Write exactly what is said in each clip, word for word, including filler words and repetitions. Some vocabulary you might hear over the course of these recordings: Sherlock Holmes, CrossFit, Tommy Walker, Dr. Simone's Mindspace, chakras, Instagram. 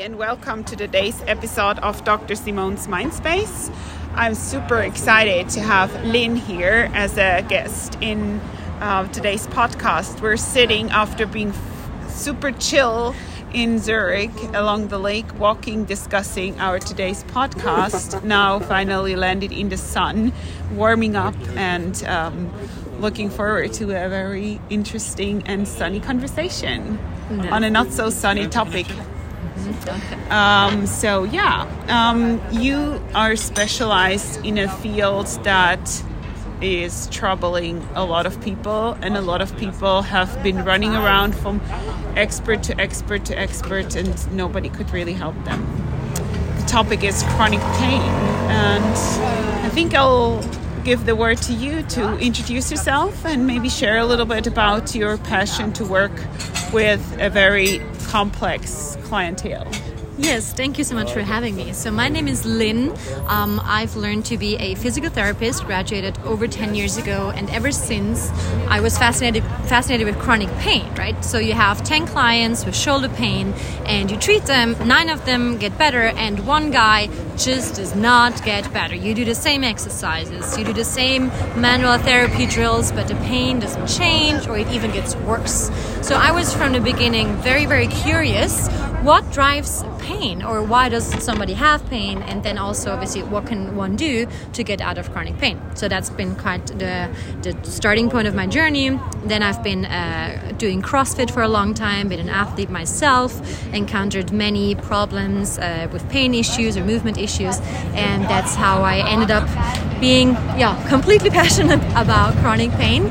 and welcome to today's episode of Doctor Simone's Mindspace. I'm super excited to have Lynn here as a guest in uh, today's podcast. We're sitting after being f- super chill in Zurich along the lake, walking, discussing our today's podcast. Now finally landed in the sun, warming up and um, looking forward to a very interesting and sunny conversation. No. On a not so sunny topic. Um, so yeah, um, you are specialized in a field that is troubling a lot of people, and a lot of people have been running around from expert to expert to expert, and nobody could really help them. The topic is chronic pain, and I think I'll give the word to you to introduce yourself and maybe share a little bit about your passion to work with a very complex clientele. Yes, thank you so much for having me. So my name is Lynn. Um, I've learned to be a physical therapist, graduated over ten years ago, and ever since I was fascinated fascinated with chronic pain, right? So you have ten clients with shoulder pain and you treat them, nine of them get better and one guy just does not get better. You do the same exercises, you do the same manual therapy drills, but the pain doesn't change or it even gets worse. So I was from the beginning very, very curious. What drives pain, or why does somebody have pain? And then also, obviously, what can one do to get out of chronic pain? So that's been quite the, the starting point of my journey. Then I've been uh, doing CrossFit for a long time, been an athlete myself, encountered many problems uh, with pain issues or movement issues, and that's how I ended up being yeah, completely passionate about chronic pain.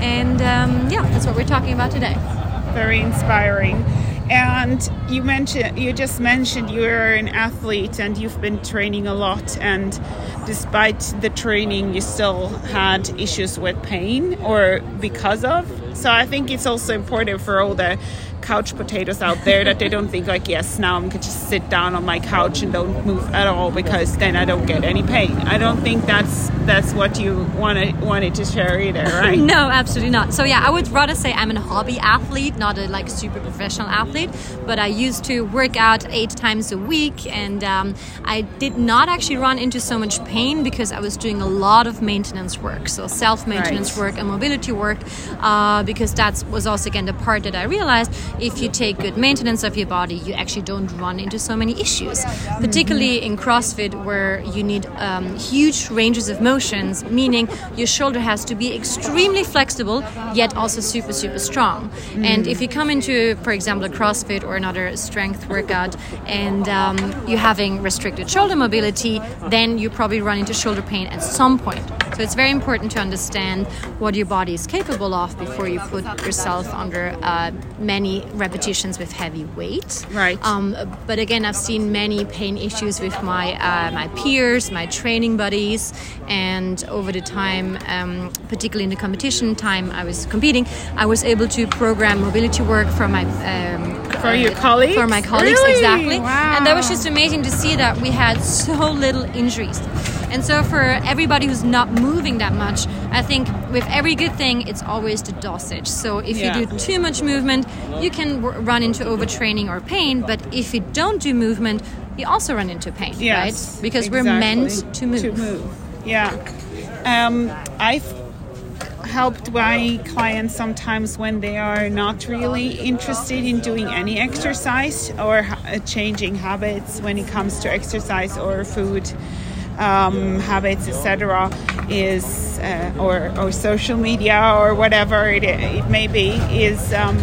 And um, yeah, that's what we're talking about today. Very inspiring. And you mentioned, you just mentioned you're an athlete and you've been training a lot, and despite the training you still had issues with pain or because of. So I think it's also important for all the couch potatoes out there that they don't think like, yes, now I'm going to just sit down on my couch and don't move at all because then I don't get any pain. I don't think that's that's what you wanted, wanted to share either, right? No, absolutely not. So yeah, I would rather say I'm a hobby athlete, not a like super professional athlete. But I used to work out eight times a week, and um, I did not actually run into so much pain because I was doing a lot of maintenance work, so self-maintenance right. work and mobility work, uh, because that was also again the part that I realized, if you take good maintenance of your body, you actually don't run into so many issues, particularly mm-hmm. in CrossFit, where you need um, huge ranges of motions, meaning your shoulder has to be extremely flexible yet also super super strong. Mm-hmm. And if you come into, for example, a CrossFit or another strength workout and um, you're having restricted shoulder mobility, then you probably run into shoulder pain at some point. So it's very important to understand what your body is capable of before you put yourself under uh, many repetitions with heavy weight. Right. Um, but again, I've seen many pain issues with my uh, my peers, my training buddies, and over the time, um, particularly in the competition time I was competing, I was able to program mobility work for my um, For your colleagues? For my colleagues, really? Exactly. Wow. And that was just amazing to see that we had so little injuries. And so for everybody who's not moving that much, I think with every good thing, it's always the dosage. So if yeah. you do too much movement, you can w- run into overtraining or pain. But if you don't do movement, you also run into pain, yes, right? Because exactly. we're meant to move. To move. Yeah. Um, I've helped my clients sometimes when they are not really interested in doing any exercise or ha- changing habits when it comes to exercise or food um, habits, et cetera, is uh, or or social media or whatever it, it may be, is um,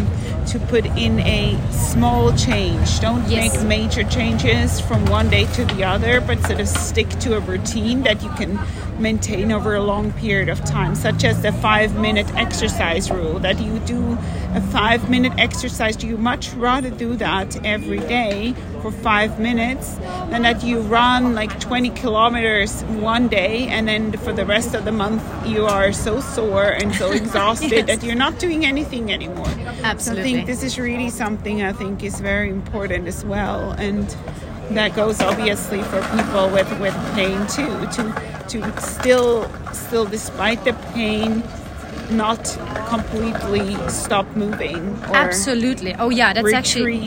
to put in a small change. Don't yes. make major changes from one day to the other, but sort of stick to a routine that you can maintain over a long period of time, such as the five minute exercise rule, that you do a five minute exercise. You much rather do that every day for five minutes than that you run like twenty kilometers one day and then for the rest of the month you are so sore and so exhausted yes. that you're not doing anything anymore. Absolutely. So I think this is really something I think is very important as well, and that goes obviously for people with, with pain too, to to still, still despite the pain, not completely stop moving. Or Absolutely. Oh, yeah, that's retreat,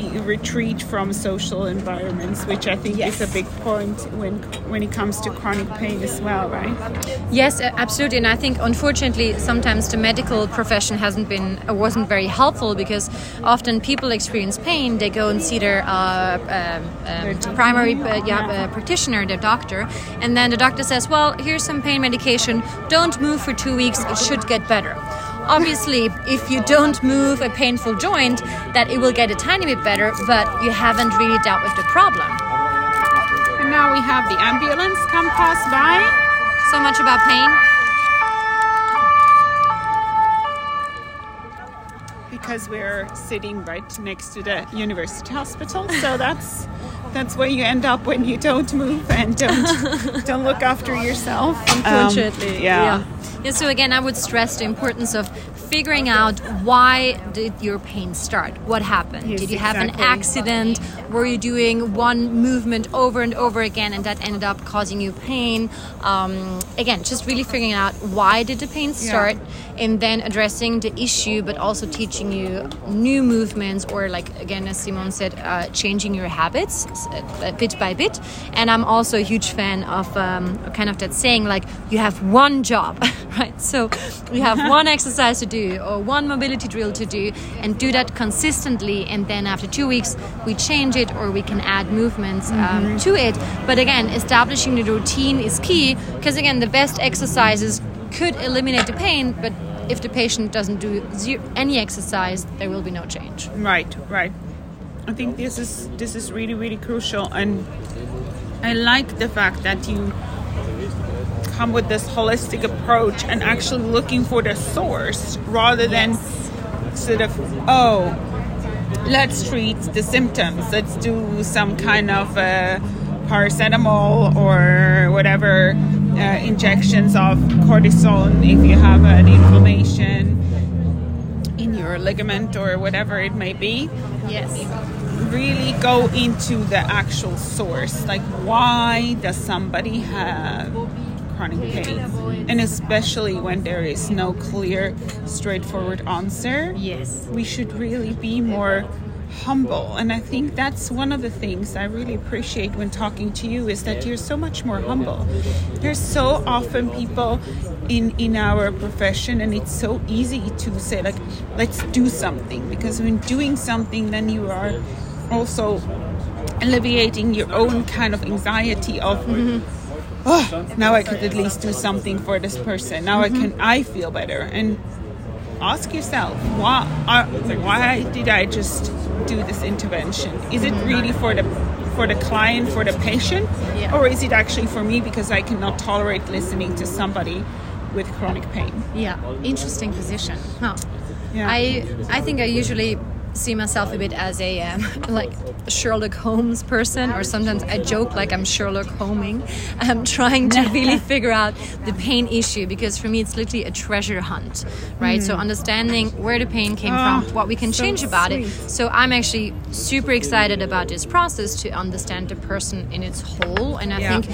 actually... Retreat from social environments, which I think yes. is a big point when when it comes to chronic pain as well, right? Yes, absolutely. And I think, unfortunately, sometimes the medical profession hasn't been, wasn't very helpful, because often people experience pain, they go and see their uh, um, um, primary uh, yeah, uh, practitioner, their doctor, and then the doctor says, well, here's some pain medication, don't move for two weeks, it should get better. Obviously, if you don't move a painful joint, that it will get a tiny bit better, but you haven't really dealt with the problem. And now we have the ambulance come pass by. So much about pain. Because we're sitting right next to the university hospital, so that's that's where you end up when you don't move and don't don't look after yourself. Unfortunately, um, yeah. yeah. Yeah. So again, I would stress the importance of figuring out, why did your pain start? What happened? Yes, did you have exactly. an accident? Were you doing one movement over and over again, and that ended up causing you pain? Um, again, just really figuring out, why did the pain start? Yeah. And then addressing the issue, but also teaching you new movements, or, like, again, as Simone said, uh, changing your habits uh, bit by bit. And I'm also a huge fan of um, kind of that saying, like, you have one job, right? So you have one exercise to do or one mobility drill to do, and do that consistently. And then after two weeks, we change it, or we can add movements um, mm-hmm. to it. But again, establishing the routine is key, because, again, the best exercises could eliminate the pain, but if the patient doesn't do zero, any exercise, there will be no change. Right, right. I think this is this is really, really crucial, and I like the fact that you come with this holistic approach and actually looking for the source, rather than yes. sort of, oh, let's treat the symptoms, let's do some kind of uh, paracetamol or whatever. Uh, injections of cortisone if you have an inflammation in your ligament or whatever it may be. Yes. Really go into the actual source, like, why does somebody have chronic pain? And especially when there is no clear, straightforward answer. Yes. We should really be more humble, and I think that's one of the things I really appreciate when talking to you, is that you're so much more humble. There's so often people in in our profession, and it's so easy to say, like, let's do something, because when doing something, then you are also alleviating your own kind of anxiety of mm-hmm. oh, now I could at least do something for this person, now mm-hmm. I can I feel better. And ask yourself, why uh, why did I just do this intervention? Is it really for the for the client, for the patient, yeah. or is it actually for me, because I cannot tolerate listening to somebody with chronic pain? Yeah, interesting position. Huh. Yeah. I I think I usually see myself a bit as a um, like Sherlock Holmes person, or sometimes I joke like I'm Sherlock Holming. I'm trying to really figure out the pain issue, because for me it's literally a treasure hunt, right? Mm. So understanding where the pain came oh, from, what we can so change about sweet. It. So I'm actually super excited about this process to understand the person in its whole, and I yeah. think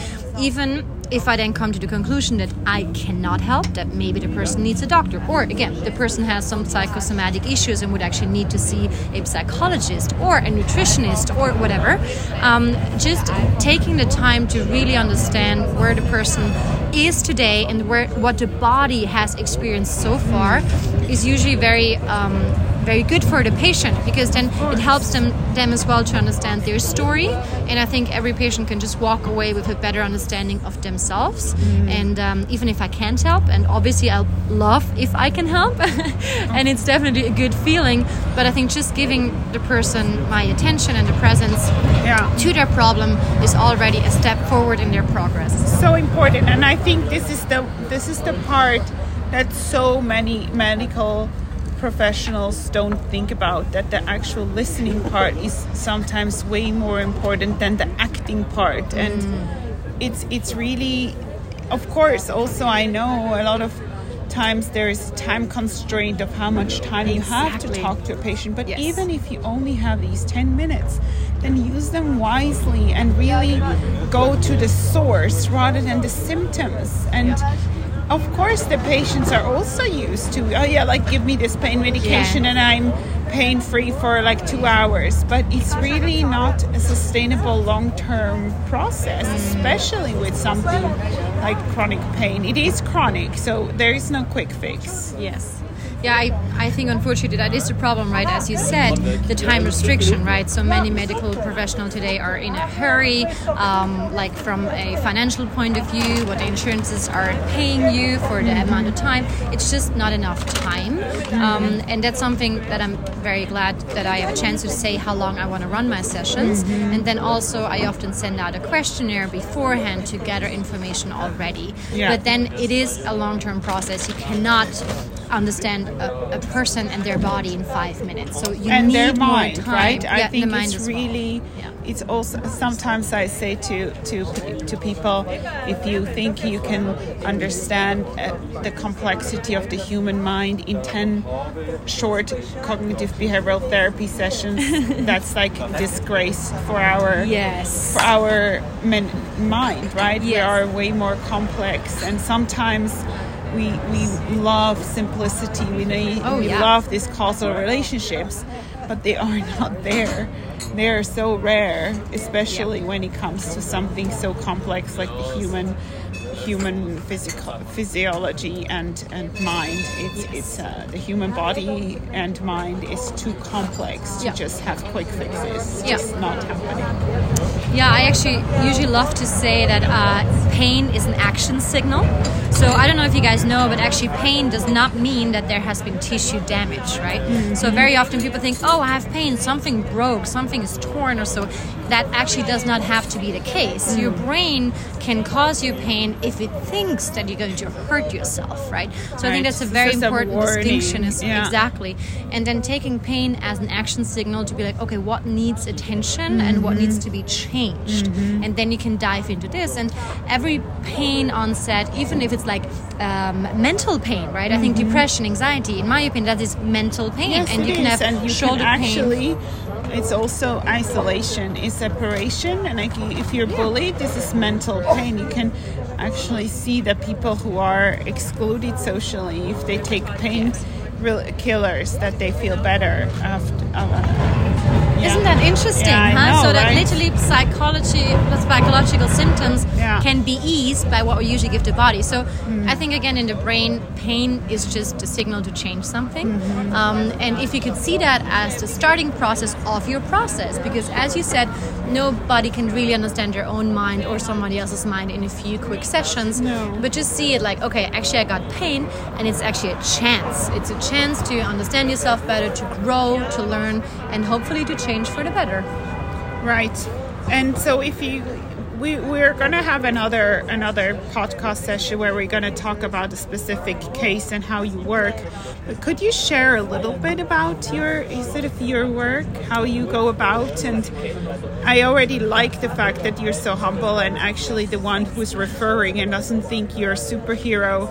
even if I then come to the conclusion that I cannot help, that maybe the person needs a doctor, or again, the person has some psychosomatic issues and would actually need to see a psychologist or a nutritionist or whatever, um, just taking the time to really understand where the person is today and where what the body has experienced so far is usually very um, very good for the patient, because then it helps them them as well to understand their story. And I think every patient can just walk away with a better understanding of themselves. Mm. And um, even if I can't help, and obviously I'll love if I can help and it's definitely a good feeling, but I think just giving the person my attention and the presence yeah. to their problem is already a step forward in their progress. So important. And I think this is the this is the part that so many medical professionals don't think about, that the actual listening part is sometimes way more important than the acting part. And mm. it's it's really, of course, also I know a lot of times there is time constraint of how much time exactly. you have to talk to a patient, but yes. even if you only have these ten minutes, then use them wisely and really go to the source rather than the symptoms. And of course the patients are also used to, oh yeah, like give me this pain medication yeah. and I'm pain-free for like two hours. But it's really not a sustainable long-term process, especially with something like chronic pain. It is chronic, so there is no quick fix. Yes. Yeah, I, I think unfortunately that is the problem, right? As you said, the time restriction, right? So many medical professionals today are in a hurry, um, like from a financial point of view, what the insurances are paying you for the amount of time. It's just not enough time. Um, and that's something that I'm very glad that I have a chance to say how long I want to run my sessions. And then also I often send out a questionnaire beforehand to gather information already. Yeah. But then it is a long-term process. You cannot understand a, a person and their body in five minutes. So you and need their mind, more time. Right? I yeah, think the mind it's really. Well. Yeah. It's also sometimes I say to to to people, if you think you can understand uh, the complexity of the human mind in ten short cognitive behavioral therapy sessions, that's like disgrace for our yes for our men, mind, right? Yes. We are way more complex, and sometimes. We we love simplicity. We need, oh, we yeah. love these causal relationships, but they are not there. They are so rare, especially yeah. when it comes to something so complex like the human human physical physiology and, and mind. It's yes. it's uh, the human body and mind is too complex to yeah. just have quick fixes. It's yeah. just not happening. Yeah, I actually usually love to say that uh, pain is an action signal. So I don't know if you guys know, but actually pain does not mean that there has been tissue damage, right? Mm-hmm. So very often people think, oh, I have pain, something broke, something is torn or so. That actually does not have to be the case. Mm-hmm. Your brain can cause you pain if it thinks that you're going to hurt yourself, right? So right. I think that's a very so important a distinction. Is, yeah. Exactly. And then taking pain as an action signal to be like, okay, what needs attention mm-hmm. and what needs to be changed? Mm-hmm. And then you can dive into this, and every pain onset, even if it's like um, mental pain, right? Mm-hmm. I think depression, anxiety, in my opinion, that is mental pain, yes, and you can is. have and you shoulder can actually, pain. It's also isolation, it's separation, and like if you're yeah. bullied, this is mental pain. You can actually see that people who are excluded socially, if they take pain yes. real killers, that they feel better after. Uh, Yeah. Isn't that interesting? Yeah, huh? know, so that right? literally psychology, psychological symptoms yeah. can be eased by what we usually give the body. So mm-hmm. I think again in the brain, pain is just a signal to change something. Mm-hmm. Um, and if you could see that as the starting process of your process, because as you said, nobody can really understand their own mind or somebody else's mind in a few quick sessions. No. But just see it like, okay, actually I got pain, and it's actually a chance. It's a chance to understand yourself better, to grow, to learn, and hopefully to change. Change for the better, right? And so if you we we're gonna have another another podcast session where we're gonna talk about a specific case and how you work, but could you share a little bit about your sort of your work, how you go about? And I already like the fact that you're so humble and actually the one who's referring and doesn't think you're a superhero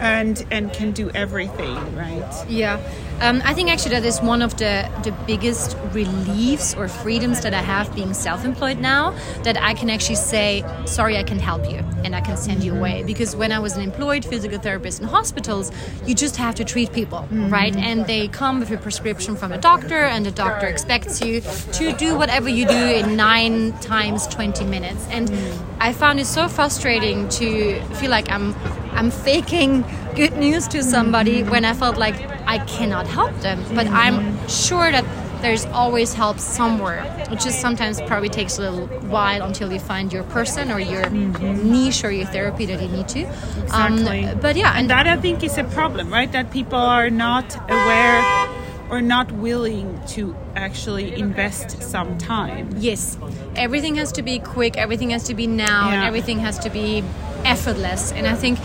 and and can do everything, right? Yeah. Um, I think actually that is one of the, the biggest reliefs or freedoms that I have being self-employed now, that I can actually say, sorry, I can help you and I can send you away. Because when I was an employed physical therapist in hospitals, you just have to treat people, mm-hmm. right? And they come with a prescription from a doctor, and the doctor expects you to do whatever you do in nine times twenty minutes. And mm-hmm. I found it so frustrating to feel like I'm I'm faking good news to somebody when I felt like I cannot help them. But I'm sure that there's always help somewhere. It just sometimes probably takes a little while until you find your person or your mm-hmm. niche or your therapy that you need to. Exactly. Um, but yeah. And, and that I think is a problem, right? That people are not aware or not willing to actually invest some time. Yes. Everything has to be quick. Everything has to be now. Yeah. And everything has to be effortless. And I think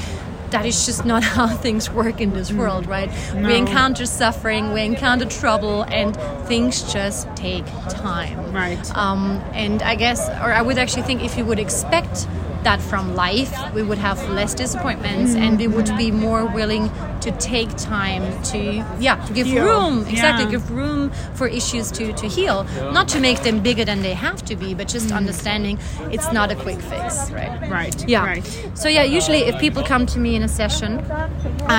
that is just not how things work in this world, right? No. We encounter suffering, we encounter trouble, and things just take time. Right. Um, and I guess, or I would actually think if you would expect that from life, we would have less disappointments, and we would be more willing to take time to yeah to give heal. room exactly yeah. give room for issues to to heal, not to make them bigger than they have to be, but just mm. understanding it's not a quick fix. Right right yeah right. So yeah, usually if people come to me in a session,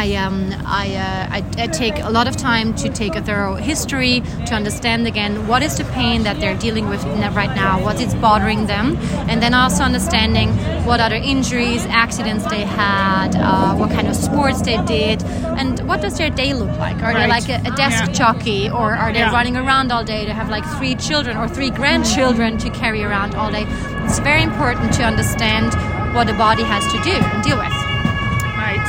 I um I, uh, I I take a lot of time to take a thorough history to understand again what is the pain that they're dealing with right now, what is bothering them, and then also understanding what other injuries, accidents they had, uh, what kind of sports they did, and what does their day look like? Are right. they like a, a desk yeah. jockey, or are they yeah. running around all day? They have like three children or three grandchildren to carry around all day. It's very important to understand what the body has to do and deal with. Right.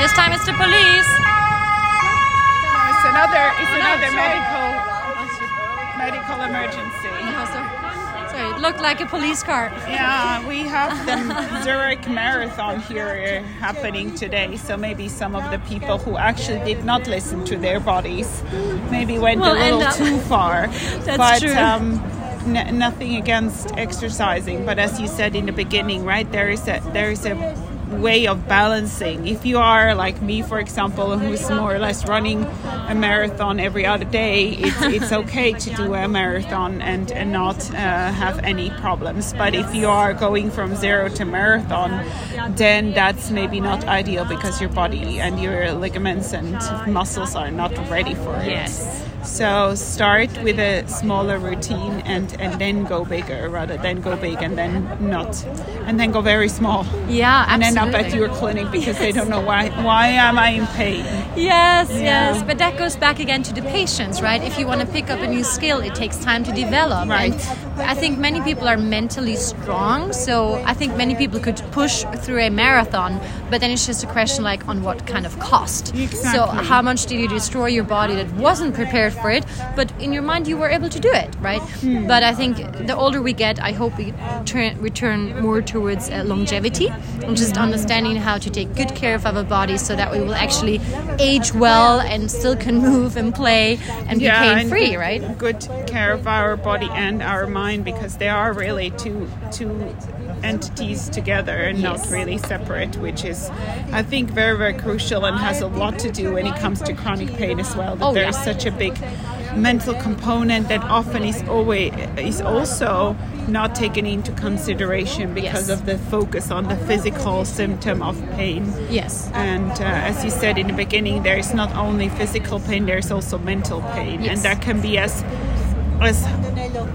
This time it's the police. No, it's another. It's oh, another no, medical medical emergency. No, sorry. It looked like a police car. Yeah, we have the Zurich Marathon here happening today, so maybe some of the people who actually did not listen to their bodies maybe went well, a little and, uh, too far. That's but, true. Um, n- nothing against exercising, but as you said in the beginning, right, there is a there is a way of balancing. If you are like me, for example, who's more or less running a marathon every other day, it's, it's okay to do a marathon and, and not uh, have any problems. But if you are going from zero to marathon, then that's maybe not ideal, because your body and your ligaments and muscles are not ready for it. Yes. So start with a smaller routine and, and then go bigger, rather than go big and then not, and then go very small. Yeah, absolutely. And end up at your clinic because yes. they don't know why why am I in pain. Yes, yeah. yes. But that goes back again to the patience, right? If you want to pick up a new skill, it takes time to develop. Right. And I think many people are mentally strong, so I think many people could push through a marathon, but then it's just a question like on what kind of cost. Exactly. So how much did you destroy your body that wasn't prepared for it, but in your mind you were able to do it, right? Hmm. But I think the older we get, I hope we turn, return more towards uh, longevity and just understanding how to take good care of our body so that we will actually age well and still can move and play and yeah, be pain free, right? Good care of our body and our mind, because they are really two two entities together and yes. not really separate, which is I think very very crucial and has a lot to do when it comes to chronic pain as well, that oh, there yeah. is such a big mental component that often is always is also not taken into consideration because yes. of the focus on the physical symptom of pain. Yes. And uh, as you said in the beginning, there is not only physical pain, there is also mental pain, yes. and that can be as as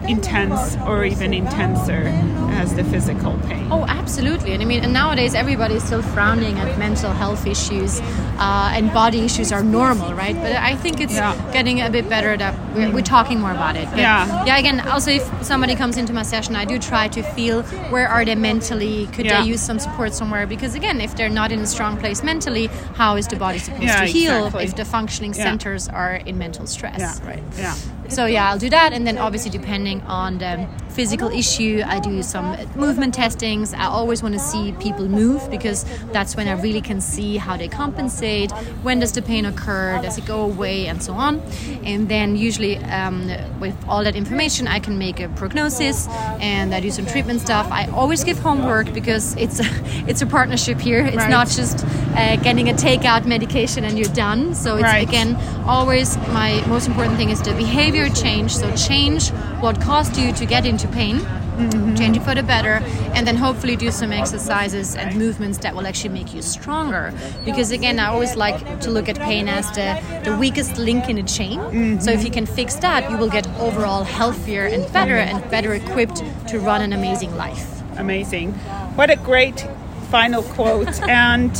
intense or even intenser as the physical pain. Oh, absolutely. And I mean, and nowadays everybody is still frowning at mental health issues, uh, and body issues are normal, right? But I think it's yeah. getting a bit better that we're, we're talking more about it. But yeah. Yeah. Again, also if somebody comes into my session, I do try to feel where are they mentally? Could yeah. they use some support somewhere? Because again, if they're not in a strong place mentally, how is the body supposed yeah, to heal exactly. if the functioning yeah. centers are in mental stress? Yeah. Right. Yeah. So yeah, I'll do that, and then obviously depending on the physical issue, I do some movement testings. I always want to see people move, because that's when I really can see how they compensate, when does the pain occur, does it go away, and so on. And then usually um, with all that information, I can make a prognosis, and I do some treatment stuff. I always give homework, because it's a, it's a partnership here. It's right. not just uh, getting a takeout medication and you're done. So it's right. again, always my most important thing is the behavior change. So change what caused you to get into pain, mm-hmm. change it for the better, and then hopefully do some exercises and movements that will actually make you stronger, because again I always like to look at pain as the, the weakest link in a chain, mm-hmm. so if you can fix that, you will get overall healthier and better and better equipped to run an amazing life. Amazing. What a great final quote. And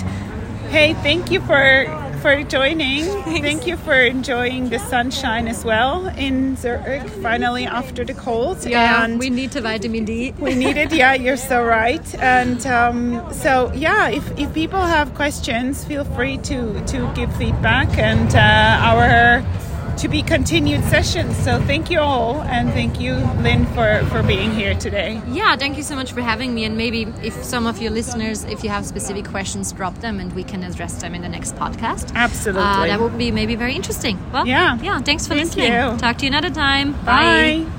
hey, thank you for for joining. Thanks. Thank you for enjoying the sunshine as well in Zurich, finally after the cold. Yeah, and we need to vitamin D. We need it. Yeah, you're so right. And um, so yeah, if, if people have questions, feel free to, to give feedback, and uh, our to be continued sessions. So thank you all, and thank you Lynn for, for being here today. Yeah, thank you so much for having me, and maybe if some of your listeners, if you have specific questions, drop them and we can address them in the next podcast. Absolutely. Uh, that would be maybe very interesting. Well, yeah, yeah thanks for thank listening. You. Talk to you another time. Bye. Bye.